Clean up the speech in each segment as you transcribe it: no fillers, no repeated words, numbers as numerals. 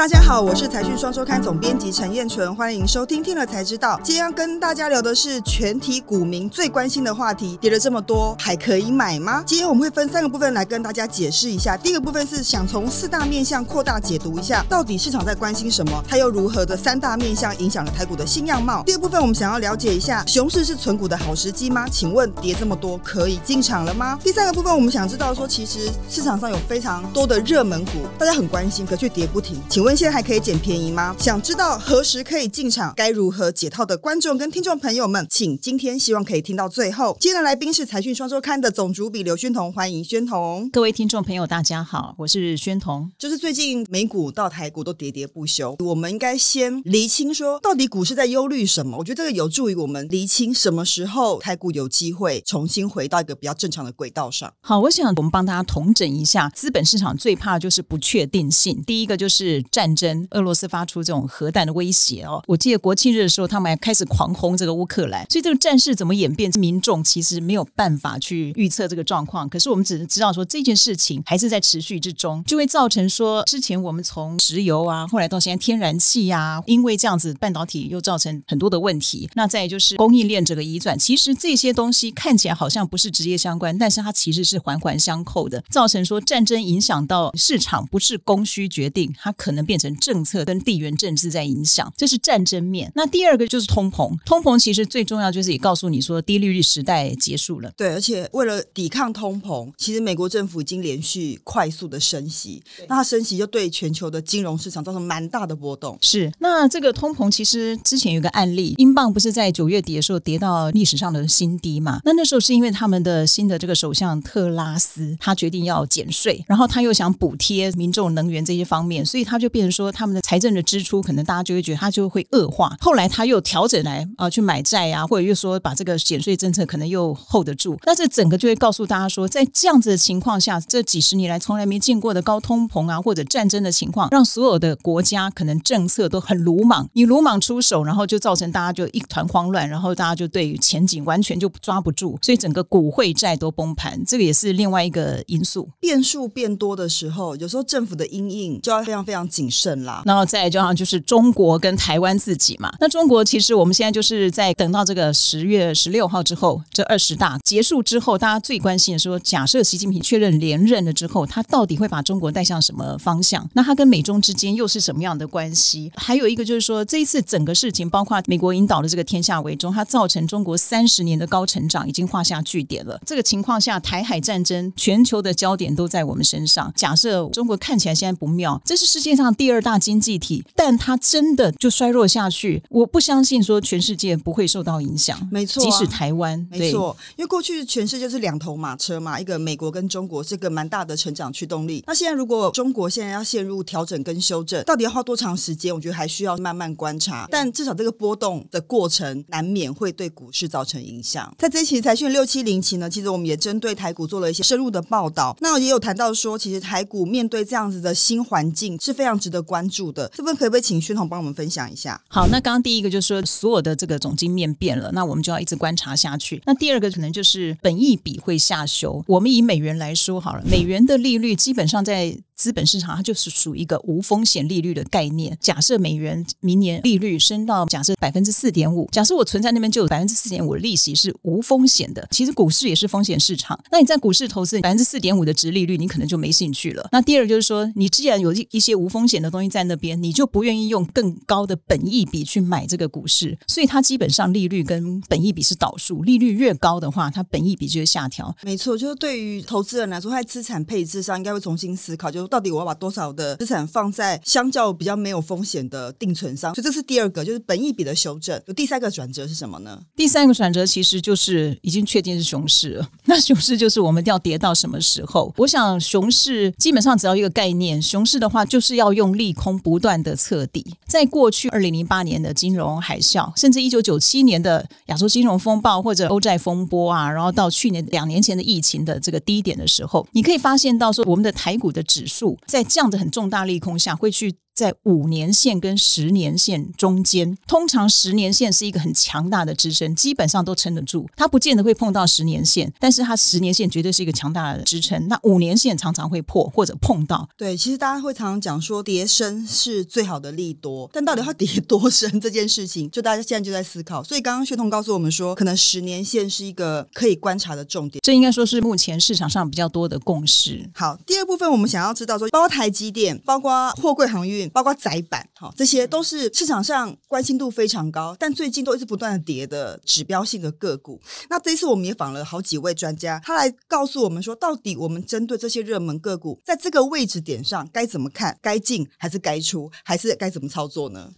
大家好，我是财讯双周刊总编辑陈燕纯，欢迎收听《听了才知道》。今天要跟大家聊的是全体股民最关心的话题，跌了这么多，还可以买吗？今天我们会分三个部分来跟大家解释一下。第一个部分是想从四大面向扩大解读一下，到底市场在关心什么，它又如何的三大面向影响了台股的新样貌。第二部分我们想要了解一下，熊市是存股的好时机吗？请问跌这么多，可以进场了吗？第三个部分我们想知道说，其实市场上有非常多的热门股，大家很关心，可却跌不停。请问现在还可以捡便宜吗？想知道何时可以进场，该如何解套的观众跟听众朋友们，请今天希望可以听到最后。今天的来宾是财讯双周刊的总主笔刘宣彤，欢迎宣彤。各位听众朋友大家好，我是宣彤。就是最近美股到台股都喋喋不休，我们应该先厘清说到底股市在忧虑什么，我觉得这个有助于我们厘清什么时候台股有机会重新回到一个比较正常的轨道上。好，我想我们帮大家统整一下，资本市场最怕就是不确定性。第一个就是战争，俄罗斯发出这种核弹的威胁哦，我记得国庆日的时候他们还开始狂轰这个乌克兰，所以这个战事怎么演变，民众其实没有办法去预测这个状况。可是我们只是知道说这件事情还是在持续之中，就会造成说之前我们从石油啊，后来到现在天然气啊，因为这样子半导体又造成很多的问题。那再就是供应链这个移转，其实这些东西看起来好像不是直接相关，但是它其实是环环相扣的，造成说战争影响到市场不是供需决定，它可能变成政策跟地缘政治在影响，这是战争面。那第二个就是通膨，通膨其实最重要就是也告诉你说低利率时代结束了。对，而且为了抵抗通膨，其实美国政府已经连续快速的升息，那它升息就对全球的金融市场造成蛮大的波动。是，那这个通膨其实之前有一个案例，英镑不是在9月底的时候跌到历史上的新低嘛？那时候是因为他们的新的这个首相特拉斯，他决定要减税，然后他又想补贴民众能源这些方面，所以他就变成说他们的财政的支出可能大家就会觉得他就会恶化。后来他又调整来去买债啊，或者又说把这个减税政策可能又 hold 得住。那这整个就会告诉大家说，在这样子的情况下，这几十年来从来没见过的高通膨啊，或者战争的情况，让所有的国家可能政策都很鲁莽，你鲁莽出手，然后就造成大家就一团慌乱，然后大家就对于前景完全就抓不住，所以整个股汇债都崩盘，这个也是另外一个因素。变数变多的时候，有时候政府的因应就要非常非常谨慎。然后再加上就是中国跟台湾自己嘛，那中国其实我们现在就是在等到这个10月16号之后，这20大结束之后，大家最关心的说，假设习近平确认连任了之后，他到底会把中国带向什么方向，那他跟美中之间又是什么样的关系。还有一个就是说，这一次整个事情包括美国引导的这个天下为中，它造成中国30年的高成长已经画下句点了。这个情况下，台海战争全球的焦点都在我们身上，假设中国看起来现在不妙，这是世界上第2大经济体，但它真的就衰弱下去，我不相信说全世界不会受到影响。没错、啊，即使台湾，没错，因为过去全世界是2头马车嘛，一个美国跟中国是个蛮大的成长驱动力。那现在如果中国现在要陷入调整跟修正，到底要花多长时间？我觉得还需要慢慢观察。但至少这个波动的过程难免会对股市造成影响。在这一期财讯670期呢，其实我们也针对台股做了一些深入的报道。那也有谈到说，其实台股面对这样子的新环境是非常值得关注的，这份可不可以请宣彤帮我们分享一下？好，那刚刚第一个就是说所有的这个总经面变了，那我们就要一直观察下去。那第二个可能就是本益比会下修。我们以美元来说好了，美元的利率基本上在资本市场它就是属于一个无风险利率的概念。假设美元明年利率升到假设 4.5%， 假设我存在那边就有 4.5% 的利息是无风险的。其实股市也是风险市场，那你在股市投资 4.5% 的殖利率，你可能就没兴趣了。那第二就是说，你既然有一些无风险的东西在那边，你就不愿意用更高的本益比去买这个股市，所以它基本上利率跟本益比是倒数，利率越高的话，它本益比就会下调。没错，就是对于投资人来说，他在资产配置上应该会重新思考，就是到底我要把多少的资产放在相较比较没有风险的定存上，所以这是第二个，就是本益比的修正。有第三个转折是什么呢？第三个转折其实就是已经确定是熊市了。那熊市就是我们要跌到什么时候？我想熊市基本上只要一个概念，熊市的话就是要用利空不断的测底。在过去2008年的金融海啸，甚至1997年的亚洲金融风暴或者欧债风波啊，然后到去年2年前的疫情的这个低点的时候，你可以发现到说我们的台股的指数在这样的很重大利空下会去在5年线跟10年线中间，通常10年线是一个很强大的支撑，基本上都撑得住，它不见得会碰到10年线，但是它10年线绝对是一个强大的支撑。那5年线常常会破或者碰到。对，其实大家会常常讲说跌深是最好的利多，但到底要跌多深这件事情，就大家现在就在思考。所以刚刚薛彤告诉我们说，可能10年线是一个可以观察的重点，这应该说是目前市场上比较多的共识。好，第二部分我们想要知道说，包括台积电，包括货柜航运，包括载板，这些都是市场上关心度非常高，但最近都一直不断的跌的指标性的个股。那这一次我们也访了好几位专家，他来告诉我们说，到底我们针对这些热门个股在这个位置点上该怎么看，该进还是该出，还是该怎么操作呢？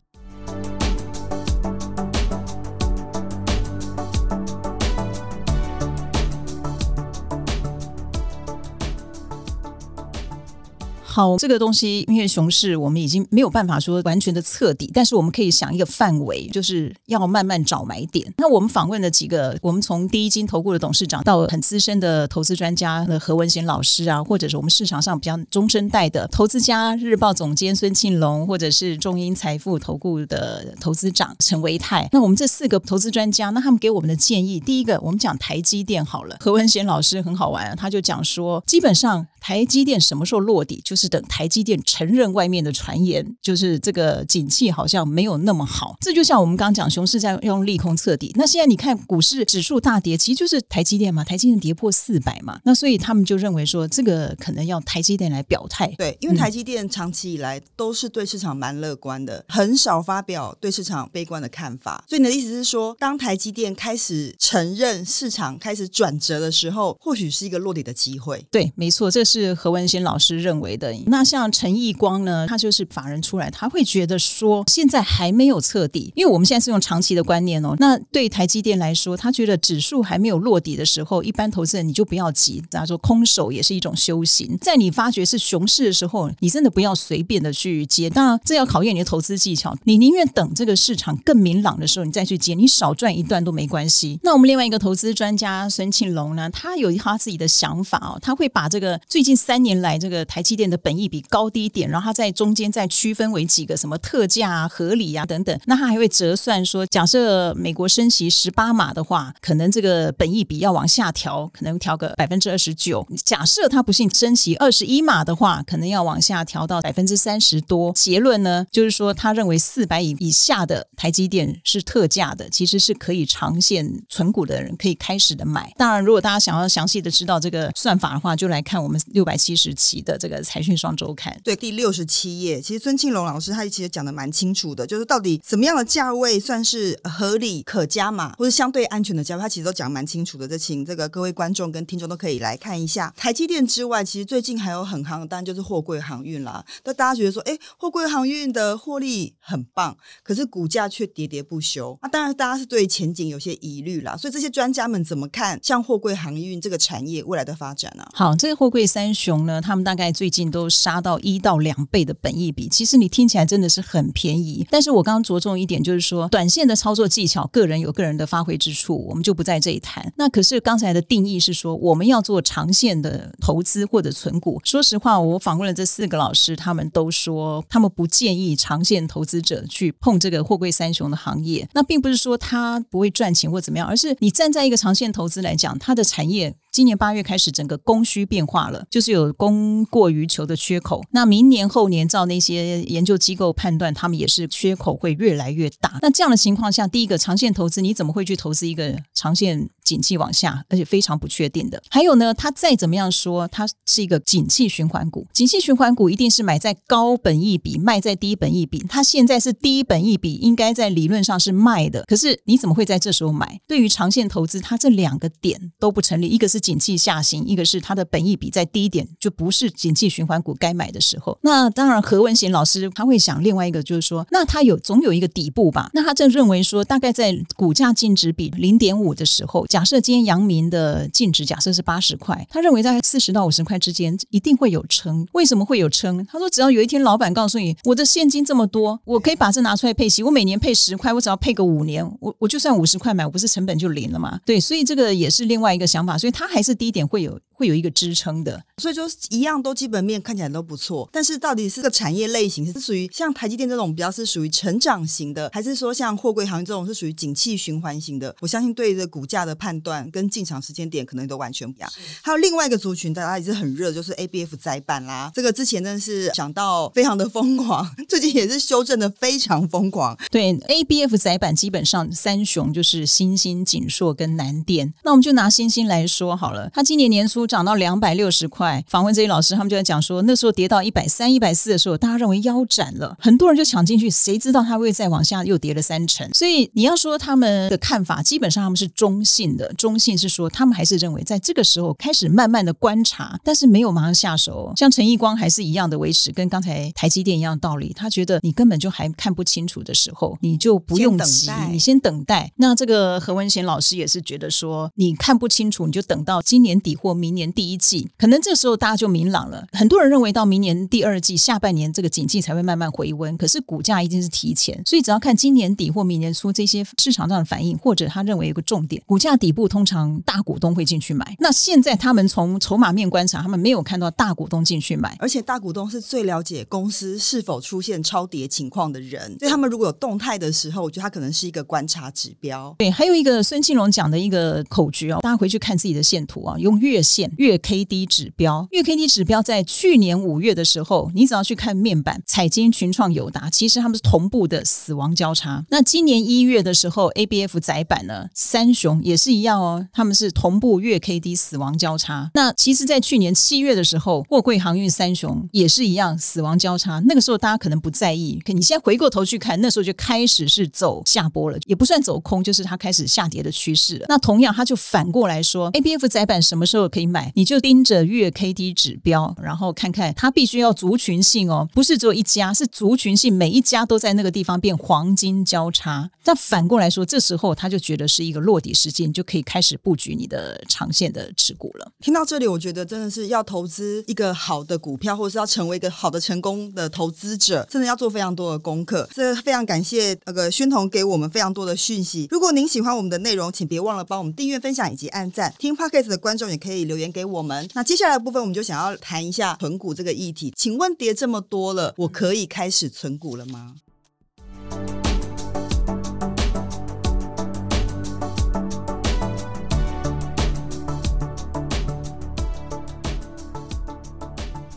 好，这个东西因为熊市我们已经没有办法说完全的测底，但是我们可以想一个范围，就是要慢慢找买点。那我们访问了几个，我们从第一金投顾的董事长到很资深的投资专家何文贤老师啊，或者是我们市场上比较中生代的投资家日报总监孙庆龙，或者是中英财富投顾的投资长陈维泰。那我们这4个投资专家，那他们给我们的建议，第一个我们讲台积电好了。何文贤老师很好玩，他就讲说，基本上台积电什么时候落底，就是等台积电承认外面的传言，就是这个景气好像没有那么好。这就像我们刚讲熊市在用利空测底，那现在你看股市指数大跌，其实就是台积电嘛，台积电跌破400嘛，那所以他们就认为说这个可能要台积电来表态。对，因为台积电长期以来都是对市场蛮乐观的，很少发表对市场悲观的看法。所以你的意思是说，当台积电开始承认市场开始转折的时候，或许是一个落底的机会。对，没错，这是何文先老师认为的。那像陈义光呢，他就是法人出来，他会觉得说现在还没有彻底，因为我们现在是用长期的观念哦。那对台积电来说，他觉得指数还没有落底的时候，一般投资人你就不要急，他说空手也是一种修行，在你发觉是熊市的时候，你真的不要随便的去接。当然这要考验你的投资技巧，你宁愿等这个市场更明朗的时候你再去接，你少赚一段都没关系。那我们另外一个投资专家孙庆龙呢，他有他自己的想法哦，他会把这个最近3年来这个台积电的本益比高低点，然后它在中间再区分为几个什么特价啊、合理啊等等。那它还会折算说，假设美国升息18码的话，可能这个本益比要往下调，可能调个 29%。 假设它不幸升息21码的话，可能要往下调到 30% 多。结论呢，就是说他认为400以下的台积电是特价的，其实是可以长线存股的人可以开始的买。当然如果大家想要详细的知道这个算法的话，就来看我们670期的这个财讯双周刊。对，第67页，其实孙庆龙老师他其实讲的蛮清楚的，就是到底怎么样的价位算是合理可加码，或是相对安全的价位，他其实都讲蛮清楚的。这请这个各位观众跟听众都可以来看一下。台积电之外，其实最近还有很夯，当然就是货柜航运啦。那大家觉得说，哎，货柜航运的获利很棒，可是股价却喋喋不休。那当然大家是对前景有些疑虑啦。所以这些专家们怎么看像货柜航运这个产业未来的发展呢？好，这个货柜三雄呢，他们大概最近都杀到1到2倍的本益比，其实你听起来真的是很便宜。但是我刚刚着重一点，就是说短线的操作技巧，个人有个人的发挥之处，我们就不在这一谈。那可是刚才的定义是说，我们要做长线的投资或者存股。说实话，我访问了这4个老师，他们都说他们不建议长线投资者去碰这个货柜三雄的行业。那并不是说他不会赚钱或怎么样，而是你站在一个长线投资来讲，他的产业今年8月开始整个供需变化了，就是有供过于求的缺口。那明年后年照那些研究机构判断，他们也是缺口会越来越大。那这样的情况下，第一个长线投资，你怎么会去投资一个长线景气往下而且非常不确定的？还有呢，它再怎么样说它是一个景气循环股，景气循环股一定是买在高本益比，卖在低本益比。它现在是低本益比，应该在理论上是卖的，可是你怎么会在这时候买？对于长线投资，它这2个点都不成立，一个是景气下行，一个是它的本益比在低点，就不是景气循环股该买的时候。那当然何文贤老师他会想另外一个，就是说那他总有一个底部吧。那他正认为说，大概在股价净值比 0.5 的时候，假设今天阳明的净值假设是80块，他认为在40到50块之间一定会有撑。为什么会有撑？他说只要有一天老板告诉你，我的现金这么多，我可以把这拿出来配息，我每年配10块，我只要配个5年，我就算50块买，我不是成本就0了吗？对，所以这个也是另外一个想法。所以他还是低点会有会有一个支撑的。所以就一样都基本面看起来都不错，但是到底是个产业类型是属于像台积电这种比较是属于成长型的，还是说像货柜航运这种是属于景气循环型的，我相信对这股价的判断跟进场时间点可能都完全不一样。还有另外一个族群大家也是很热，就是 ABF 载板啦，这个之前真的是想到非常的疯狂，最近也是修正的非常疯狂。对， ABF 载板基本上三雄就是新兴、景硕跟南电。那我们就拿新兴来说好了，它今年年初涨到260块，访问这些老师他们就在讲说，那时候跌到130、140的时候大家认为腰斩了，很多人就抢进去，谁知道它会再往下又跌了30%。所以你要说他们的看法，基本上他们是中性的，中性是说他们还是认为在这个时候开始慢慢的观察，但是没有马上下手。像陈奕光还是一样的维持跟刚才台积电一样的道理，他觉得你根本就还看不清楚的时候你就不用急，你先等待。那这个何文贤老师也是觉得说，你看不清楚你就等到今年底或明年第一季，可能这时候大家就明朗了。很多人认为到明年第二季下半年这个景气才会慢慢回温，可是股价一定是提前，所以只要看今年底或明年初这些市场上的反应，或者他认为有个重点，股价底部通常大股东会进去买，那现在他们从筹码面观察，他们没有看到大股东进去买，而且大股东是最了解公司是否出现超跌情况的人，所以他们如果有动态的时候，我觉得他可能是一个观察指标。对，还有一个孙庆龙讲的一个口诀哦，大家回去看自己的线图啊，用月线、月 KD 指标，月 KD 指标在去年5月的时候，你只要去看面板，彩晶、群创、友达，其实他们是同步的死亡交叉。那今年1月的时候 ，ABF 载板呢，三雄也是一样哦，他们是同步月 KD 死亡交叉。那其实，在去年7月的时候，货柜航运三雄也是一样死亡交叉。那个时候大家可能不在意，可你现在回过头去看，那时候就开始是走下波了，也不算走空，就是它开始下跌的趋势了。那同样，它就反过来说 ，ABF 载板什么时候可以买？你就盯着月 KD 指标，然后看看它必须要族群性哦，不是只有一家，是族群性，每一家都在那个地方变黄金交叉。那反过来说，这时候他就觉得是一个落底时间，你就可以开始布局你的长线的持股了。听到这里，我觉得真的是要投资一个好的股票，或者是要成为一个好的成功的投资者，真的要做非常多的功课。这非常感谢宣彤给我们非常多的讯息。如果您喜欢我们的内容，请别忘了帮我们订阅、分享以及按赞。听 Podcast 的观众也可以留言给我们。那接下来的部分，我们就想要谈一下存股这个议题。请问跌这么多了，我可以开始存股了吗？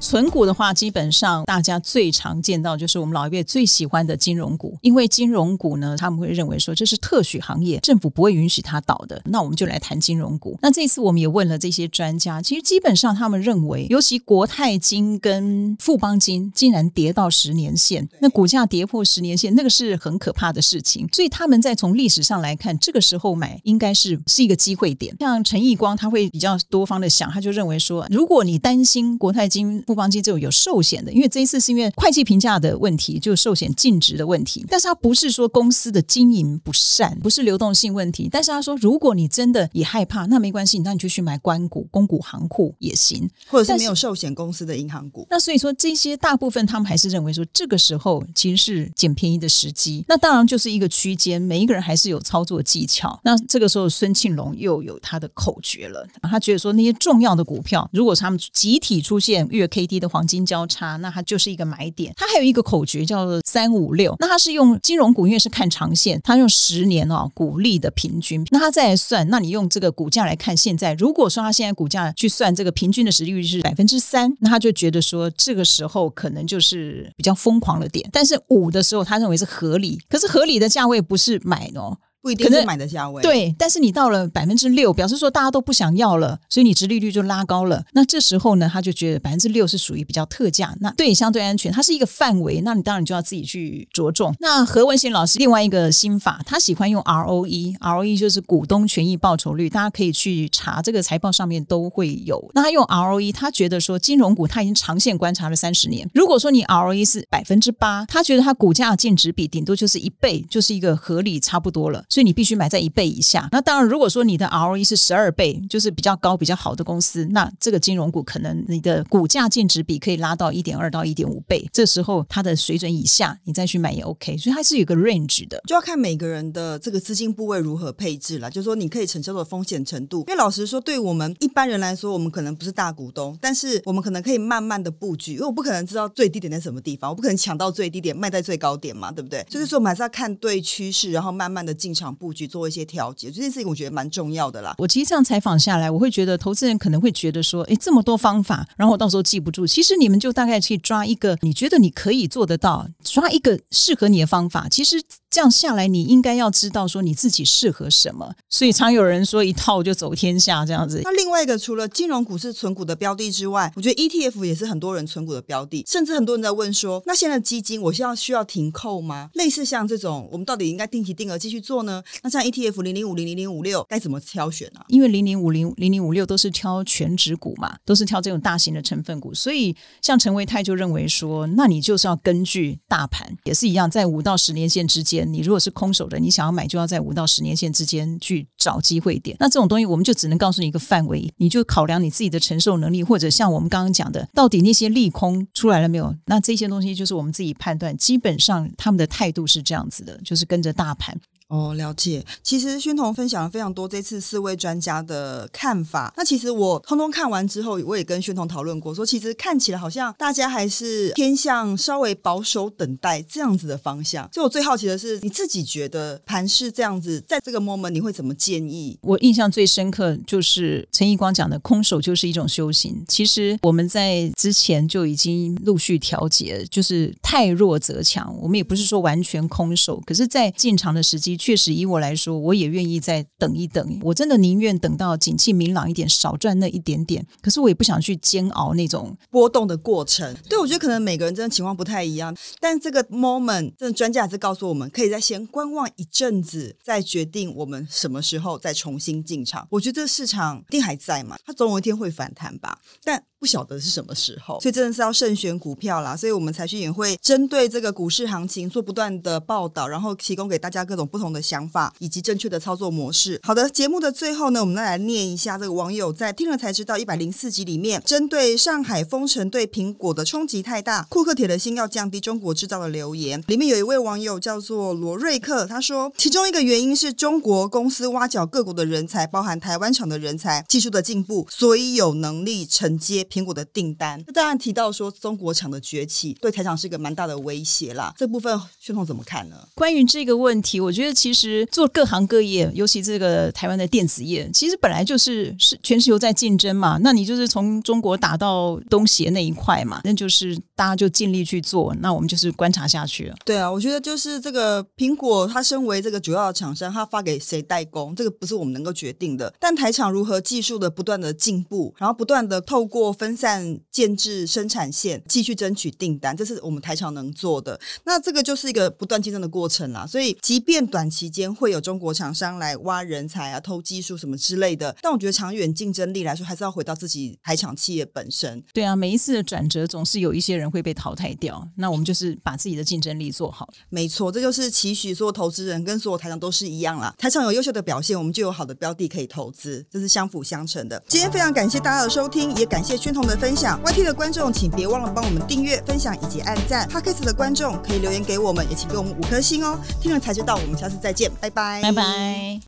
存股的话，基本上大家最常见到就是我们老一辈最喜欢的金融股，因为金融股呢，他们会认为说这是特许行业，政府不会允许它倒的。那我们就来谈金融股。那这次我们也问了这些专家，其实基本上他们认为，尤其国泰金跟富邦金竟然跌到10年线，那股价跌破10年线，那个是很可怕的事情。所以他们在从历史上来看，这个时候买应该是一个机会点。像陈奕光他会比较多方的想，他就认为说，如果你担心国泰金、富邦金只有寿险的，因为这一次是因为会计评价的问题，就是寿险净值的问题，但是它不是说公司的经营不善，不是流动性问题。但是他说，如果你真的也害怕，那没关系，那你就去买官股、公股、行库也行，或者是没有寿险公司的银行股。那所以说这些大部分他们还是认为说，这个时候其实是捡便宜的时机。那当然就是一个区间，每一个人还是有操作技巧。那这个时候孙庆龙又有他的口诀了，他觉得说那些重要的股票，如果他们集体出现月 KD的黄金交叉，那它就是一个买点。它还有一个口诀叫做356，那它是用金融股，因为是看长线，它用10年股利的平均，那它再来算，那你用这个股价来看，现在如果说它现在股价去算这个平均的殖利率是 3%， 那他就觉得说这个时候可能就是比较疯狂的点。但是5的时候他认为是合理，可是合理的价位不是买的哦，不一定是买的价位。对，但是你到了 6%， 表示说大家都不想要了，所以你殖利率就拉高了。那这时候呢，他就觉得 6% 是属于比较特价，那对你相对安全，它是一个范围，那你当然就要自己去着重。那何文贤老师另外一个心法，他喜欢用 ROE 就是股东权益报酬率，大家可以去查，这个财报上面都会有。那他用 ROE， 他觉得说金融股他已经长线观察了30年，如果说你 ROE 是 8%， 他觉得他股价净值比顶多就是1倍，就是一个合理差不多了。所以你必须买在一倍以下。那当然如果说你的 ROE 是12倍，就是比较高比较好的公司，那这个金融股可能你的股价净值比可以拉到 1.2 到 1.5 倍，这时候它的水准以下你再去买也 OK。 所以它是有一个 range 的，就要看每个人的这个资金部位如何配置啦，就是说你可以承受的风险程度。因为老实说对我们一般人来说，我们可能不是大股东，但是我们可能可以慢慢的布局，因为我不可能知道最低点在什么地方，我不可能抢到最低点卖在最高点嘛，对不对？就是说我们还是要看对趋势，然后慢慢的进场布局，做一些调节，这件事情我觉得蛮重要的啦。我其实这样采访下来，我会觉得投资人可能会觉得说，哎，这么多方法，然后我到时候记不住。其实你们就大概去抓一个你觉得你可以做得到，抓一个适合你的方法。其实这样下来你应该要知道说你自己适合什么，所以常有人说一套就走天下这样子。那另外一个，除了金融股是存股的标的之外，我觉得 ETF 也是很多人存股的标的，甚至很多人在问说，那现在基金我现在需要停扣吗？类似像这种我们到底应该定期定额继续做呢？那像 ETF 0050、0056该怎么挑选啊？因为0050、0056都是挑全指股嘛，都是挑这种大型的成分股，所以像陈维泰就认为说，那你就是要根据大盘，也是一样，在5到10年线之间，你如果是空手的，你想要买就要在5到10年线之间去找机会点。那这种东西我们就只能告诉你一个范围，你就考量你自己的承受能力，或者像我们刚刚讲的，到底那些利空出来了没有，那这些东西就是我们自己判断。基本上他们的态度是这样子的，就是跟着大盘。哦，了解。其实宣彤分享了非常多这次4位专家的看法，那其实我通通看完之后，我也跟宣彤讨论过说，其实看起来好像大家还是偏向稍微保守等待这样子的方向。所以我最好奇的是，你自己觉得盘势这样子，在这个 moment 你会怎么建议？我印象最深刻就是陈奕光讲的空手就是一种修行。其实我们在之前就已经陆续调节，就是太弱则强，我们也不是说完全空手，可是在进场的时机，确实以我来说，我也愿意再等一等，我真的宁愿等到景气明朗一点，少赚那一点点，可是我也不想去煎熬那种波动的过程。对，我觉得可能每个人真的情况不太一样，但这个 moment 真的专家还是告诉我们，可以再先观望一阵子，再决定我们什么时候再重新进场。我觉得这市场一定还在嘛，它总有一天会反弹吧，但不晓得是什么时候，所以真的是要慎选股票啦。所以我们财讯也会针对这个股市行情做不断的报道，然后提供给大家各种不同的想法以及正确的操作模式。好的，节目的最后呢，我们再来念一下这个网友在听了才知道104集里面，针对上海封城对苹果的冲击太大，库克铁了心要降低中国制造的留言。里面有一位网友叫做罗瑞克，他说其中一个原因是中国公司挖角各国的人才，包含台湾厂的人才，技术的进步，所以有能力承接苹果的订单。当然提到说中国厂的崛起对台厂是一个蛮大的威胁啦，这部分宣彤怎么看呢？关于这个问题，我觉得其实做各行各业，尤其这个台湾的电子业，其实本来就是全球在竞争嘛，那你就是从中国打到东协那一块嘛，那就是大家就尽力去做，那我们就是观察下去了。对啊，我觉得就是这个苹果它身为这个主要的厂商，它发给谁代工，这个不是我们能够决定的，但台厂如何技术的不断的进步，然后不断的透过分散建制生产线继续争取订单，这是我们台厂能做的。那这个就是一个不断竞争的过程啦，所以即便短期间会有中国厂商来挖人才啊、偷技术什么之类的，但我觉得长远竞争力来说还是要回到自己台厂企业本身。对啊，每一次的转折总是有一些人会被淘汰掉，那我们就是把自己的竞争力做好。没错，这就是期许所有投资人跟所有台厂都是一样啦，台厂有优秀的表现，我们就有好的标的可以投资，这是相辅相成的。今天非常感谢大家的收听，也感谢宣彤的分享。 YT 的观众请别忘了帮我们订阅、分享以及按赞， Podcast 的观众可以留言给我们，也请给我们5颗星哦。听了才知道，我们下次再见，拜拜，拜拜。